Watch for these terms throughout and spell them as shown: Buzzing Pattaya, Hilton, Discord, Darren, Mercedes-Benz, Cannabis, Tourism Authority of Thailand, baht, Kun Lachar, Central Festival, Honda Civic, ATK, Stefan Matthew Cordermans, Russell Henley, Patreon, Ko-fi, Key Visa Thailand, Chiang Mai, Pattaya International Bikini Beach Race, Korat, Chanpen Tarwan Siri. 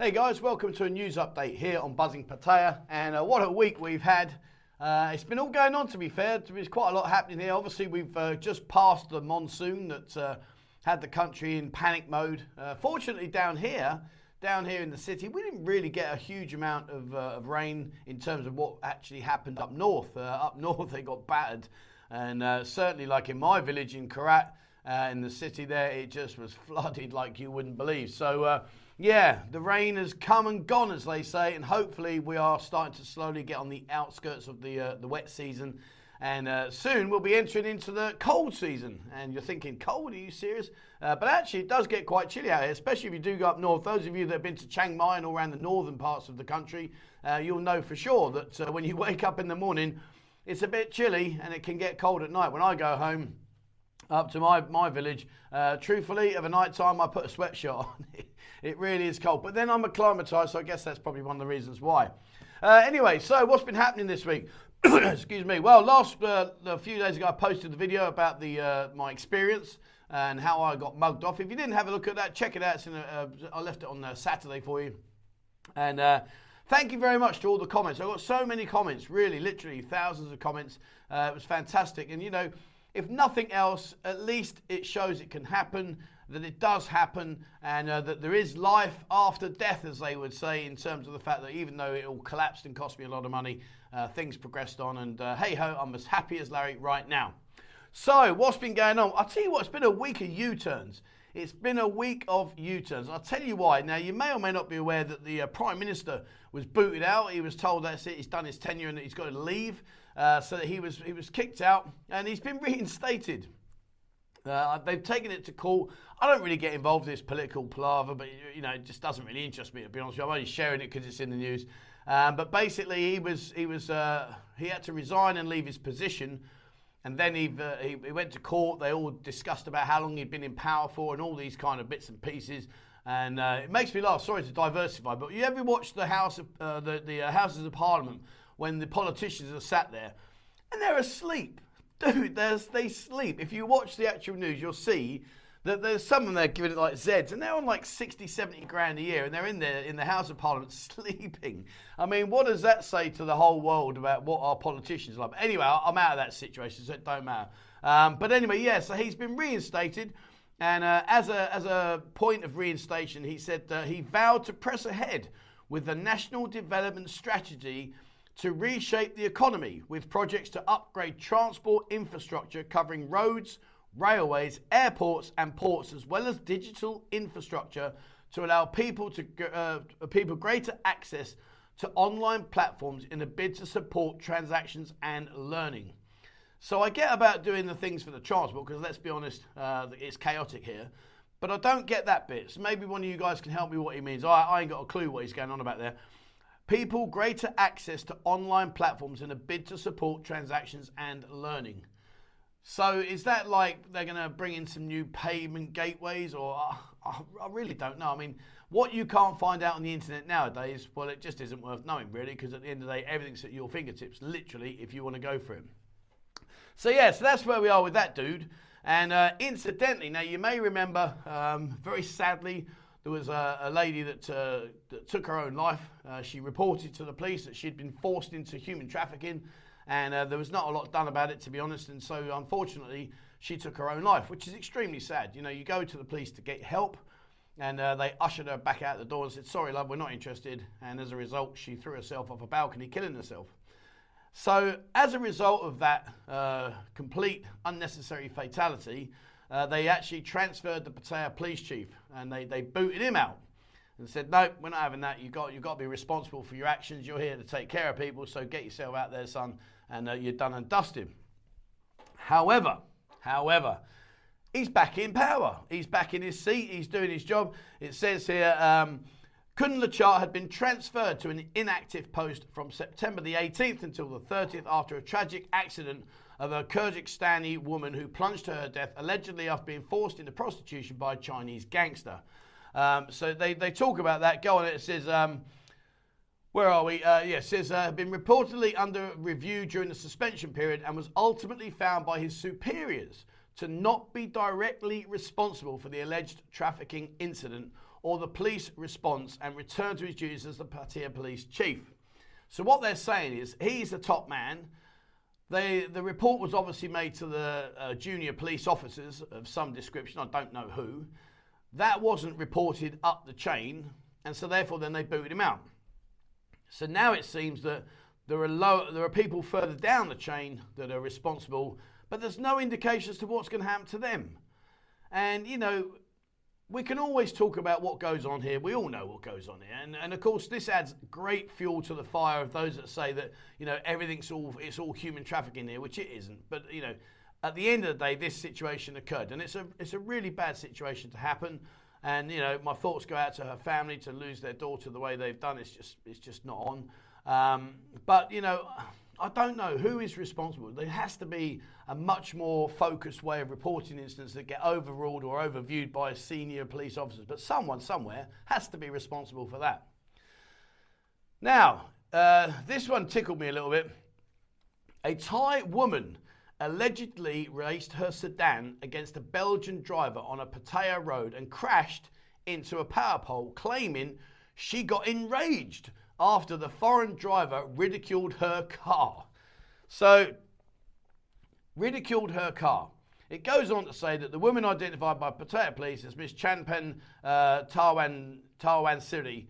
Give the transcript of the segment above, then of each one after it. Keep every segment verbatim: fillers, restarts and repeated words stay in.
Hey guys, welcome to a news update here on Buzzing Pattaya, and uh, what a week we've had. Uh, it's been all going on, to be fair. There's quite a lot happening here. Obviously we've uh, just passed the monsoon that uh, had the country in panic mode. Uh, fortunately down here, down here in the city, we didn't really get a huge amount of, uh, of rain in terms of what actually happened up north. Uh, up north they got battered, and uh, certainly like in my village in Korat, Uh, in the city there, it just was flooded like you wouldn't believe. So, uh, yeah, the rain has come and gone, as they say, and hopefully we are starting to slowly get on the outskirts of the, uh, the wet season. And uh, soon we'll be entering into the cold season. And you're thinking, cold? Are you serious? Uh, but actually, it does get quite chilly out here, especially if you do go up north. Those of you that have been to Chiang Mai and all around the northern parts of the country, uh, you'll know for sure that uh, when you wake up in the morning, it's a bit chilly and it can get cold at night. When I go home up to my, my village, uh, truthfully, at night time, I put a sweatshirt on. It really is cold. But then I'm acclimatised, so I guess that's probably one of the reasons why. Uh, anyway, so what's been happening this week? Excuse me. Well, last uh, a few days ago, I posted the video about the uh, my experience and how I got mugged off. If you didn't have a look at that, check it out. It's in a, uh, I left it on uh, Saturday for you. And Uh, Thank you very much to all the comments. I got so many comments, really, literally thousands of comments. Uh, it was fantastic. And, you know, if nothing else, at least it shows it can happen, that it does happen, and uh, that there is life after death, as they would say, in terms of the fact that even though it all collapsed and cost me a lot of money, uh, things progressed on, and uh, hey-ho, I'm as happy as Larry right now. So, what's been going on? I'll tell you what, it's been a week of U-turns. It's been a week of U-turns. I'll tell you why. Now, you may or may not be aware that the uh, Prime Minister was booted out. He was told that's it, he's done his tenure and that he's got to leave. Uh, so that he was he was kicked out, and he's been reinstated. Uh, they've taken it to court. I don't really get involved in this political palaver, but you know, it just doesn't really interest me, to be honest with you. I'm only sharing it because it's in the news. Um, but basically, he was he was uh, he had to resign and leave his position, and then he, uh, he he went to court. They all discussed about how long he'd been in power for and all these kind of bits and pieces. And uh, it makes me laugh. Sorry to diversify, but you ever watch the House of uh, the the uh, Houses of Parliament? When the politicians are sat there and they're asleep. Dude, they're, they sleep. If you watch the actual news, you'll see that there's some of them that are giving it like Zeds, and they're on like sixty, seventy grand a year, and they're in there in the House of Parliament sleeping. I mean, what does that say to the whole world about what our politicians are like? But anyway, I'm out of that situation, so it don't matter. Um, but anyway, yeah, so he's been reinstated, and uh, as, a, as a point of reinstation, he said that he vowed to press ahead with the national development strategy to reshape the economy with projects to upgrade transport infrastructure covering roads, railways, airports and ports, as well as digital infrastructure to allow people to uh, people greater access to online platforms in a bid to support transactions and learning. So I get about doing the things for the transport, because let's be honest, uh, it's chaotic here. But I don't get that bit. So maybe one of you guys can help me what he means. I, I ain't got a clue what he's going on about there. People greater access to online platforms in a bid to support transactions and learning. So is that like they're going to bring in some new payment gateways, or I, I really don't know. I mean, what you can't find out on the internet nowadays, well, it just isn't worth knowing really, because at the end of the day, everything's at your fingertips, literally, if you want to go for it. So yeah, so that's where we are with that dude. And uh, incidentally, now you may remember, um, very sadly, there was a, a lady that, uh, that took her own life. Uh, she reported to the police that she'd been forced into human trafficking, and uh, there was not a lot done about it, to be honest, and so unfortunately she took her own life, which is extremely sad. You know, you go to the police to get help, and uh, they ushered her back out the door and said, sorry love, we're not interested, and as a result she threw herself off a balcony, killing herself. So as a result of that uh, complete unnecessary fatality, Uh, they actually transferred the Pattaya police chief, and they, they booted him out and said, no, nope, we're not having that. You've got, you've got to be responsible for your actions. You're here to take care of people, so get yourself out there, son, and uh, you're done and dusted. However, however, he's back in power. He's back in his seat. He's doing his job. It says here, um, Kun Lachar had been transferred to an inactive post from September the eighteenth until the thirtieth after a tragic accident of a Kyrgyzstani woman who plunged to her death, allegedly after being forced into prostitution by a Chinese gangster. Um, so they, they talk about that. Go on, it says, um, where are we? Uh, yeah, it says, uh, had been reportedly under review during the suspension period and was ultimately found by his superiors to not be directly responsible for the alleged trafficking incident or the police response and return to his duties as the Pattaya police chief. So what they're saying is he's the top man. They, the report was obviously made to the uh, junior police officers of some description, I don't know who. That wasn't reported up the chain, and so therefore then they booted him out. So now it seems that there are, low, there are people further down the chain that are responsible, but there's no indication as to what's going to happen to them. And, you know, we can always talk about what goes on here. We all know what goes on here. And, and of course, this adds great fuel to the fire of those that say that, you know, everything's all, it's all human trafficking here, which it isn't. But, you know, at the end of the day, this situation occurred. And it's a, it's a really bad situation to happen. And, you know, my thoughts go out to her family. To lose their daughter the way they've done, it's just, it's just not on. Um, but, you know, I don't know who is responsible. There has to be a much more focused way of reporting incidents that get overruled or overviewed by senior police officers. But someone somewhere has to be responsible for that. Now, uh, this one tickled me a little bit. A Thai woman allegedly raced her sedan against a Belgian driver on a Pattaya road and crashed into a power pole, claiming she got enraged after the foreign driver ridiculed her car. So, ridiculed her car. It goes on to say that the woman identified by Pattaya police as Miss Chanpen uh, Tarwan, Tarwan Siri,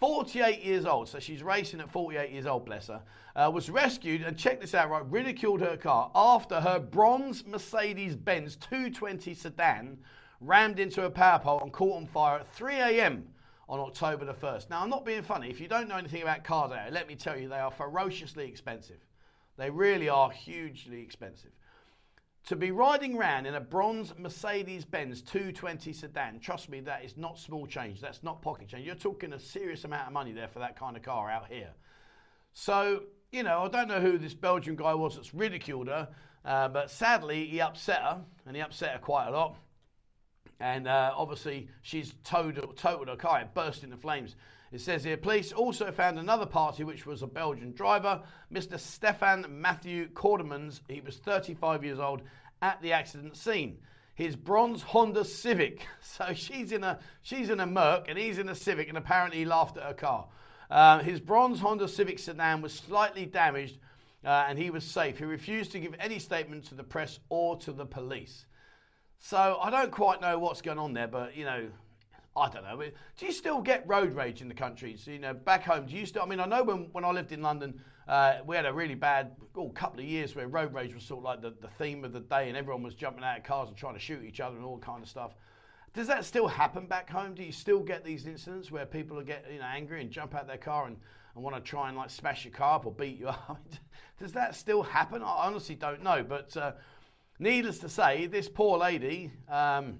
forty-eight years old, so she's racing at forty-eight years old, bless her, uh, was rescued, and check this out, right, ridiculed her car after her bronze Mercedes-Benz two twenty sedan rammed into a power pole and caught on fire at three a m on October the first. Now, I'm not being funny. If you don't know anything about cars, let me tell you, they are ferociously expensive. They really are hugely expensive. To be riding around in a bronze Mercedes-Benz two twenty sedan, trust me, that is not small change. That's not pocket change. You're talking a serious amount of money there for that kind of car out here. So, you know, I don't know who this Belgian guy was that's ridiculed her, uh, but sadly, he upset her, and he upset her quite a lot. And uh, obviously, she's totaled, totaled her car. It burst into flames. It says here, police also found another party, which was a Belgian driver, Mister Stefan Matthew Cordermans. He was thirty-five years old at the accident scene. His bronze Honda Civic. So she's in a she's in a Merc, and he's in a Civic, and apparently he laughed at her car. Uh, his bronze Honda Civic sedan was slightly damaged, uh, and he was safe. He refused to give any statement to the press or to the police. So I don't quite know what's going on there, but, you know, I don't know. Do you still get road rage in the country? So, you know, back home, do you still... I mean, I know when, when I lived in London, uh, we had a really bad oh, couple of years where road rage was sort of like the, the theme of the day, and everyone was jumping out of cars and trying to shoot each other and all kind of stuff. Does that still happen back home? Do you still get these incidents where people get, you know, angry and jump out of their car and, and want to try and, like, smash your car up or beat you up? Does that still happen? I honestly don't know, but... Uh, Needless to say, this poor lady, um,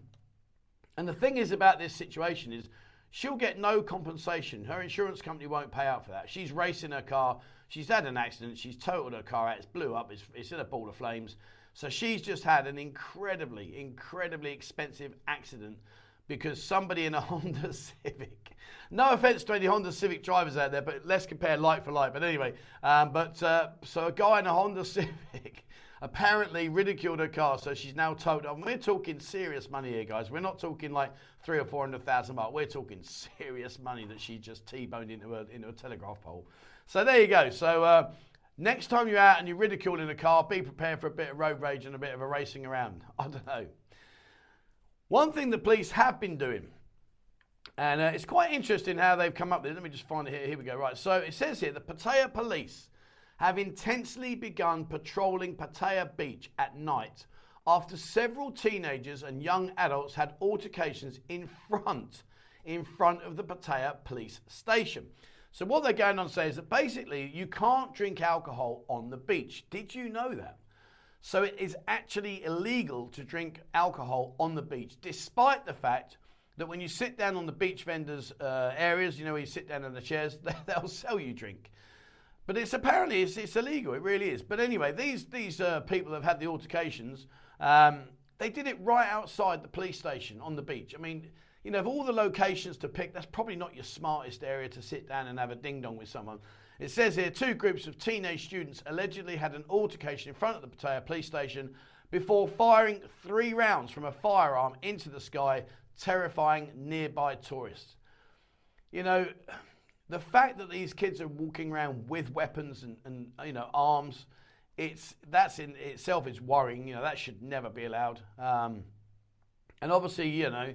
and the thing is about this situation is she'll get no compensation. Her insurance company won't pay out for that. She's racing her car. She's had an accident. She's totaled her car out. It's blew up. It's, it's in a ball of flames. So she's just had an incredibly, incredibly expensive accident because somebody in a Honda Civic, no offense to any Honda Civic drivers out there, but let's compare like for like. But anyway, um, but uh, so a guy in a Honda Civic apparently ridiculed her car, so she's now told, and we're talking serious money here, guys. We're not talking like three or four hundred thousand baht. We're talking serious money that she just T-boned into a, into a telegraph pole. So there you go. So uh, next time you're out and you're ridiculing a car, be prepared for a bit of road rage and a bit of a racing around. I don't know. One thing the police have been doing, and uh, it's quite interesting how they've come up with it. Let me just find it here. Here we go. Right. So it says here, the Pattaya police have intensely begun patrolling Pattaya Beach at night after several teenagers and young adults had altercations in front, in front of the Pattaya police station. So what they're going on to say is that basically you can't drink alcohol on the beach. Did you know that? So it is actually illegal to drink alcohol on the beach, despite the fact that when you sit down on the beach vendors' uh, areas, you know, where you sit down on the chairs, they'll sell you drink. But it's apparently, it's, it's illegal, it really is. But anyway, these, these uh, people have had the altercations. Um, they did it right outside the police station on the beach. I mean, you know, of all the locations to pick, that's probably not your smartest area to sit down and have a ding-dong with someone. It says here, two groups of teenage students allegedly had an altercation in front of the Pattaya police station before firing three rounds from a firearm into the sky, terrifying nearby tourists. You know, the fact that these kids are walking around with weapons and, and you know, arms, it's that's in itself is worrying. You know, that should never be allowed. Um, and obviously, you know,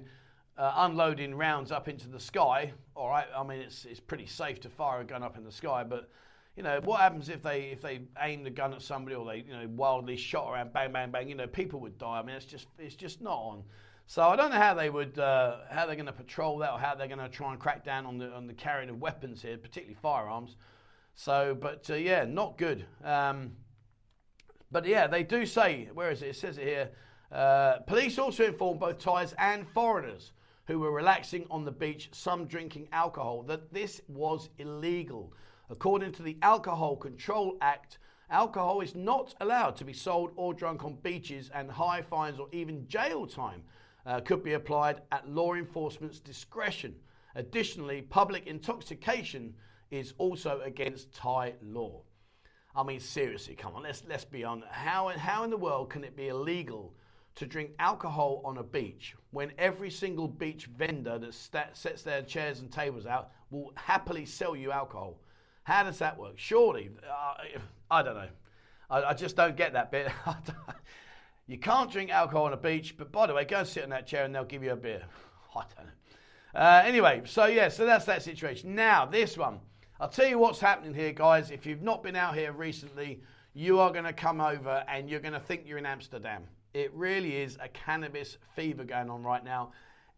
uh, unloading rounds up into the sky, all right, I mean, it's it's pretty safe to fire a gun up in the sky, but, you know, what happens if they if they aim the gun at somebody or they, you know, wildly shot around, bang, bang, bang, you know, people would die. I mean, it's just it's just not on. So I don't know how they would, uh, how they're going to patrol that, or how they're going to try and crack down on the on the carrying of weapons here, particularly firearms. So, but uh, yeah, not good. Um, but yeah, they do say, where is it? It says it here. Uh, police also informed both Thais and foreigners who were relaxing on the beach, some drinking alcohol, that this was illegal. According to the Alcohol Control Act, alcohol is not allowed to be sold or drunk on beaches, and high fines or even jail time Uh, could be applied at law enforcement's discretion. Additionally, public intoxication is also against Thai law. I mean, seriously, come on, let's let's be honest. How, how in the world can it be illegal to drink alcohol on a beach when every single beach vendor that st- sets their chairs and tables out will happily sell you alcohol? How does that work? Surely, uh, I don't know. I, I just don't get that bit. You can't drink alcohol on a beach, but by the way, go and sit in that chair and they'll give you a beer. I don't know. Uh, anyway, so yeah, so that's that situation. Now, this one. I'll tell you what's happening here, guys. If you've not been out here recently, you are going to come over and you're going to think you're in Amsterdam. It really is a cannabis fever going on right now.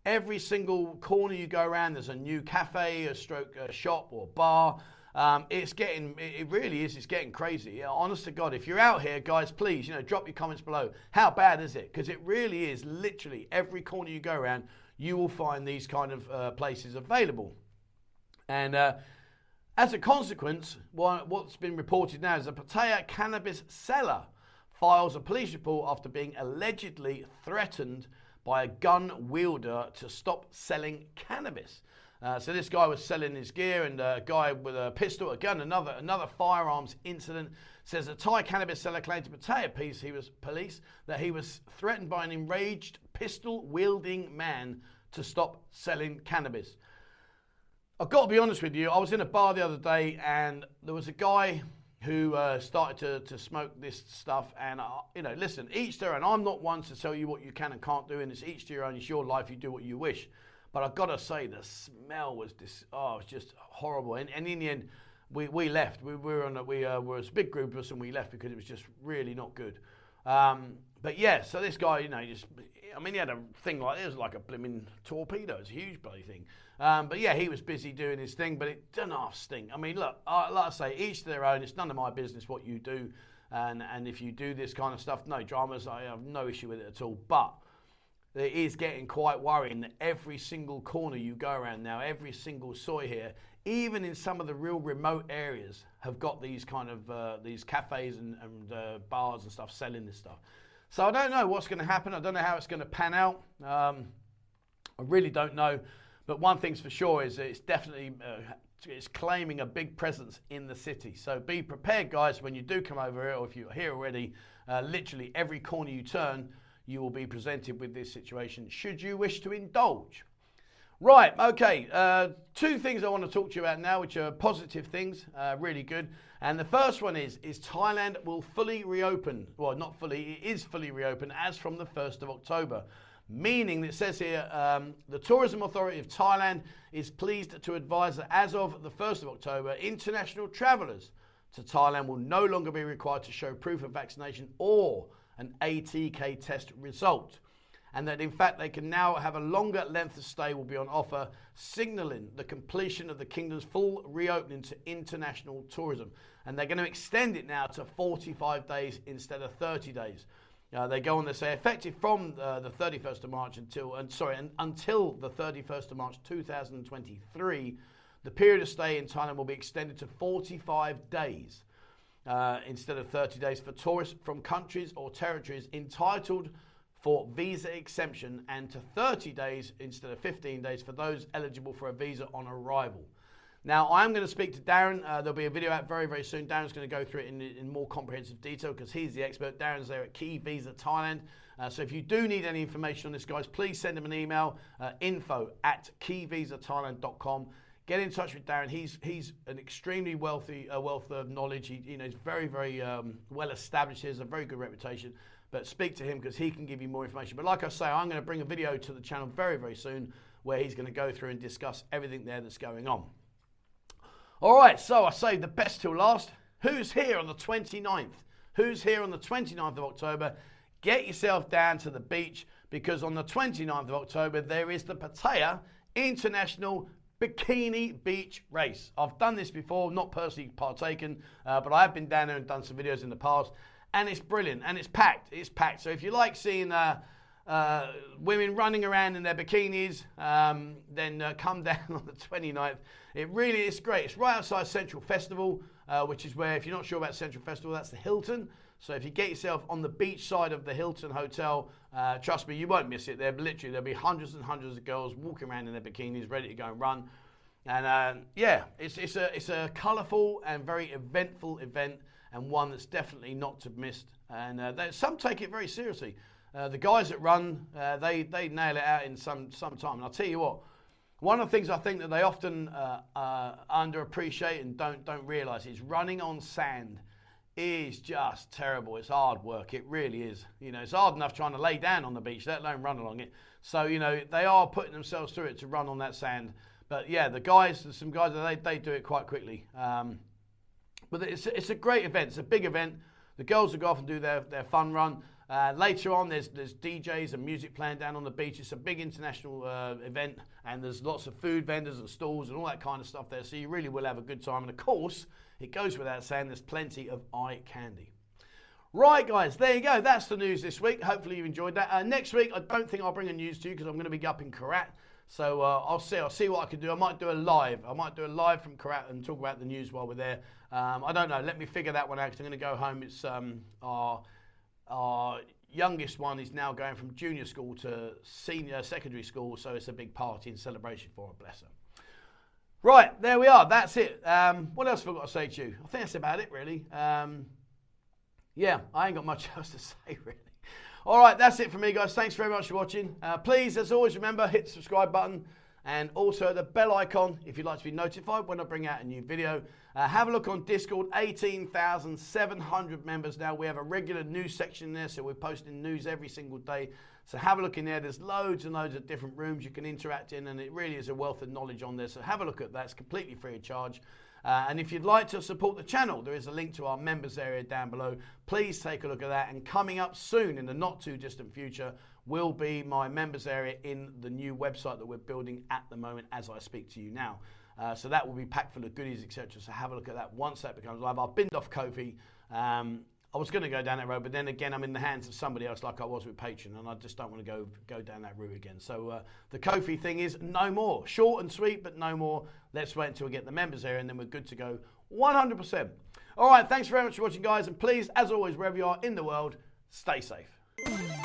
Every single corner you go around, there's a new cafe, a stroke a shop or bar. Um, it's getting, it really is, it's getting crazy. Honest to God, if you're out here, guys, please, you know, drop your comments below. How bad is it? Because it really is literally every corner you go around, you will find these kind of uh, places available. And uh, as a consequence, what, what's been reported now is a Pattaya cannabis seller files a police report after being allegedly threatened by a gun wielder to stop selling cannabis. Uh, so this guy was selling his gear, and a guy with a pistol, a gun, another another firearms incident. Says a Thai cannabis seller claimed to Pattaya police he was police that he was threatened by an enraged pistol-wielding man to stop selling cannabis. I've got to be honest with you. I was in a bar the other day, and there was a guy who uh, started to, to smoke this stuff. And uh, you know, listen, each their own. I'm not one to tell you what you can and can't do, and it's each to your own. It's your life. You do what you wish. But I've got to say, the smell was dis- oh, it was just horrible. And, and in the end, we, we left. We, we were on a, we uh, were a big group of us, and we left because it was just really not good. Um, but yeah, so this guy, you know, just I mean, he had a thing like this, it was like a blimmin' torpedo. It's a huge bloody thing. Um, but yeah, he was busy doing his thing, but it didn't half stink. I mean, look, uh, like I say, each to their own. It's none of my business what you do, and and if you do this kind of stuff, no dramas. I have no issue with it at all. But it is getting quite worrying that every single corner you go around now, every single soy here, even in some of the real remote areas, have got these kind of uh, these cafes and, and uh, bars and stuff selling this stuff. So I don't know what's going to happen. I don't know how it's going to pan out. Um, I really don't know. But one thing's for sure is it's definitely uh, it's claiming a big presence in the city. So be prepared, guys, when you do come over here, or if you're here already. Uh, literally every corner you turn, you will be presented with this situation, should you wish to indulge. Right, okay, uh, two things I want to talk to you about now, which are positive things, uh, really good. And the first one is, is Thailand will fully reopen, well, not fully, it is fully reopened as from the first of October. Meaning, it says here, um, the Tourism Authority of Thailand is pleased to advise that as of the first of October, international travellers to Thailand will no longer be required to show proof of vaccination or an A T K test result, and that in fact they can now have a longer length of stay will be on offer, signalling the completion of the kingdom's full reopening to international tourism. And they're going to extend it now to forty-five days instead of thirty days. Uh, they go on to say effective from uh, the thirty-first of March until and sorry and until the thirty-first of March two thousand twenty-three, the period of stay in Thailand will be extended to forty-five days. Uh, instead of thirty days for tourists from countries or territories entitled for visa exemption, and to thirty days instead of fifteen days for those eligible for a visa on arrival. Now, I'm going to speak to Darren. Uh, there'll be a video out very, very soon. Darren's going to go through it in, in more comprehensive detail because he's the expert. Darren's there at Key Visa Thailand. Uh, so if you do need any information on this, guys, please send them an email, uh, info at key visa thailand dot com. Get in touch with Darren. He's he's an extremely wealthy uh, wealth of knowledge. He you know, he's very, very um, well established. He has a very good reputation. But speak to him because he can give you more information. But like I say, I'm going to bring a video to the channel very, very soon where he's going to go through and discuss everything there that's going on. All right, so I saved the best till last. Who's here on the twenty-ninth? Who's here on the twenty-ninth of October? Get yourself down to the beach because on the twenty-ninth of October, there is the Pattaya International Bikini Beach Race. I've done this before, not personally partaken, uh, but I have been down there and done some videos in the past. And it's brilliant, and it's packed, it's packed. So if you like seeing uh, uh, women running around in their bikinis, um, then uh, come down on the twenty-ninth. It really is great. It's right outside Central Festival, uh, which is where, if you're not sure about Central Festival, that's the Hilton. So if you get yourself on the beach side of the Hilton Hotel, uh, trust me, you won't miss it. There, literally, there'll be hundreds and hundreds of girls walking around in their bikinis, ready to go and run. And uh, yeah, it's, it's a, it's a colourful and very eventful event, and one that's definitely not to be missed. And uh, they, some take it very seriously. Uh, the guys that run, uh, they, they nail it out in some, some time. And I'll tell you what, one of the things I think that they often uh, uh, underappreciate and don't, don't realise is running on sand is just terrible. It's hard work, it really is. You know, it's hard enough trying to lay down on the beach, let alone run along it. So, you know, they are putting themselves through it to run on that sand. But yeah, the guys, there's some guys, they, they do it quite quickly. Um, But it's, it's a great event. It's a big event. The girls will go off and do their, their fun run. Uh, later on, there's, there's D Js and music playing down on the beach. It's a big international uh, event, and there's lots of food vendors and stalls and all that kind of stuff there. So you really will have a good time. And of course, it goes without saying, there's plenty of eye candy. Right, guys, there you go. That's the news this week. Hopefully you enjoyed that. Uh, next week, I don't think I'll bring a news to you because I'm going to be up in Korat. So uh, I'll see. I'll see what I can do. I might do a live. I might do a live from Korat and talk about the news while we're there. Um, I don't know. Let me figure that one out because I'm going to go home. It's um, our our youngest one is now going from junior school to senior secondary school, so it's a big party and celebration for her. Bless her. Right, there we are. That's it. Um, what else have I got to say to you? I think that's about it, really. Um, yeah, I ain't got much else to say, really. All right, that's it for me, guys. Thanks very much for watching. Uh, please, as always, remember, hit the subscribe button and also the bell icon if you'd like to be notified when I bring out a new video. Uh, have a look on Discord, eighteen thousand seven hundred members now. We have a regular news section there, so we're posting news every single day. So have a look in there. There's loads and loads of different rooms you can interact in, and it really is a wealth of knowledge on there. So have a look at that. It's completely free of charge. Uh, and if you'd like to support the channel, there is a link to our members area down below. Please take a look at that. And coming up soon in the not too distant future will be my members area in the new website that we're building at the moment as I speak to you now. Uh, so that will be packed full of goodies, et cetera. So have a look at that once that becomes live. I've binned off Kofi. Um, I was going to go down that road, but then again, I'm in the hands of somebody else like I was with Patreon, and I just don't want to go go down that route again. So uh, the Ko-fi thing is no more. Short and sweet, but no more. Let's wait until we get the members here, and then we're good to go one hundred percent. All right, thanks very much for watching, guys, and please, as always, wherever you are in the world, stay safe.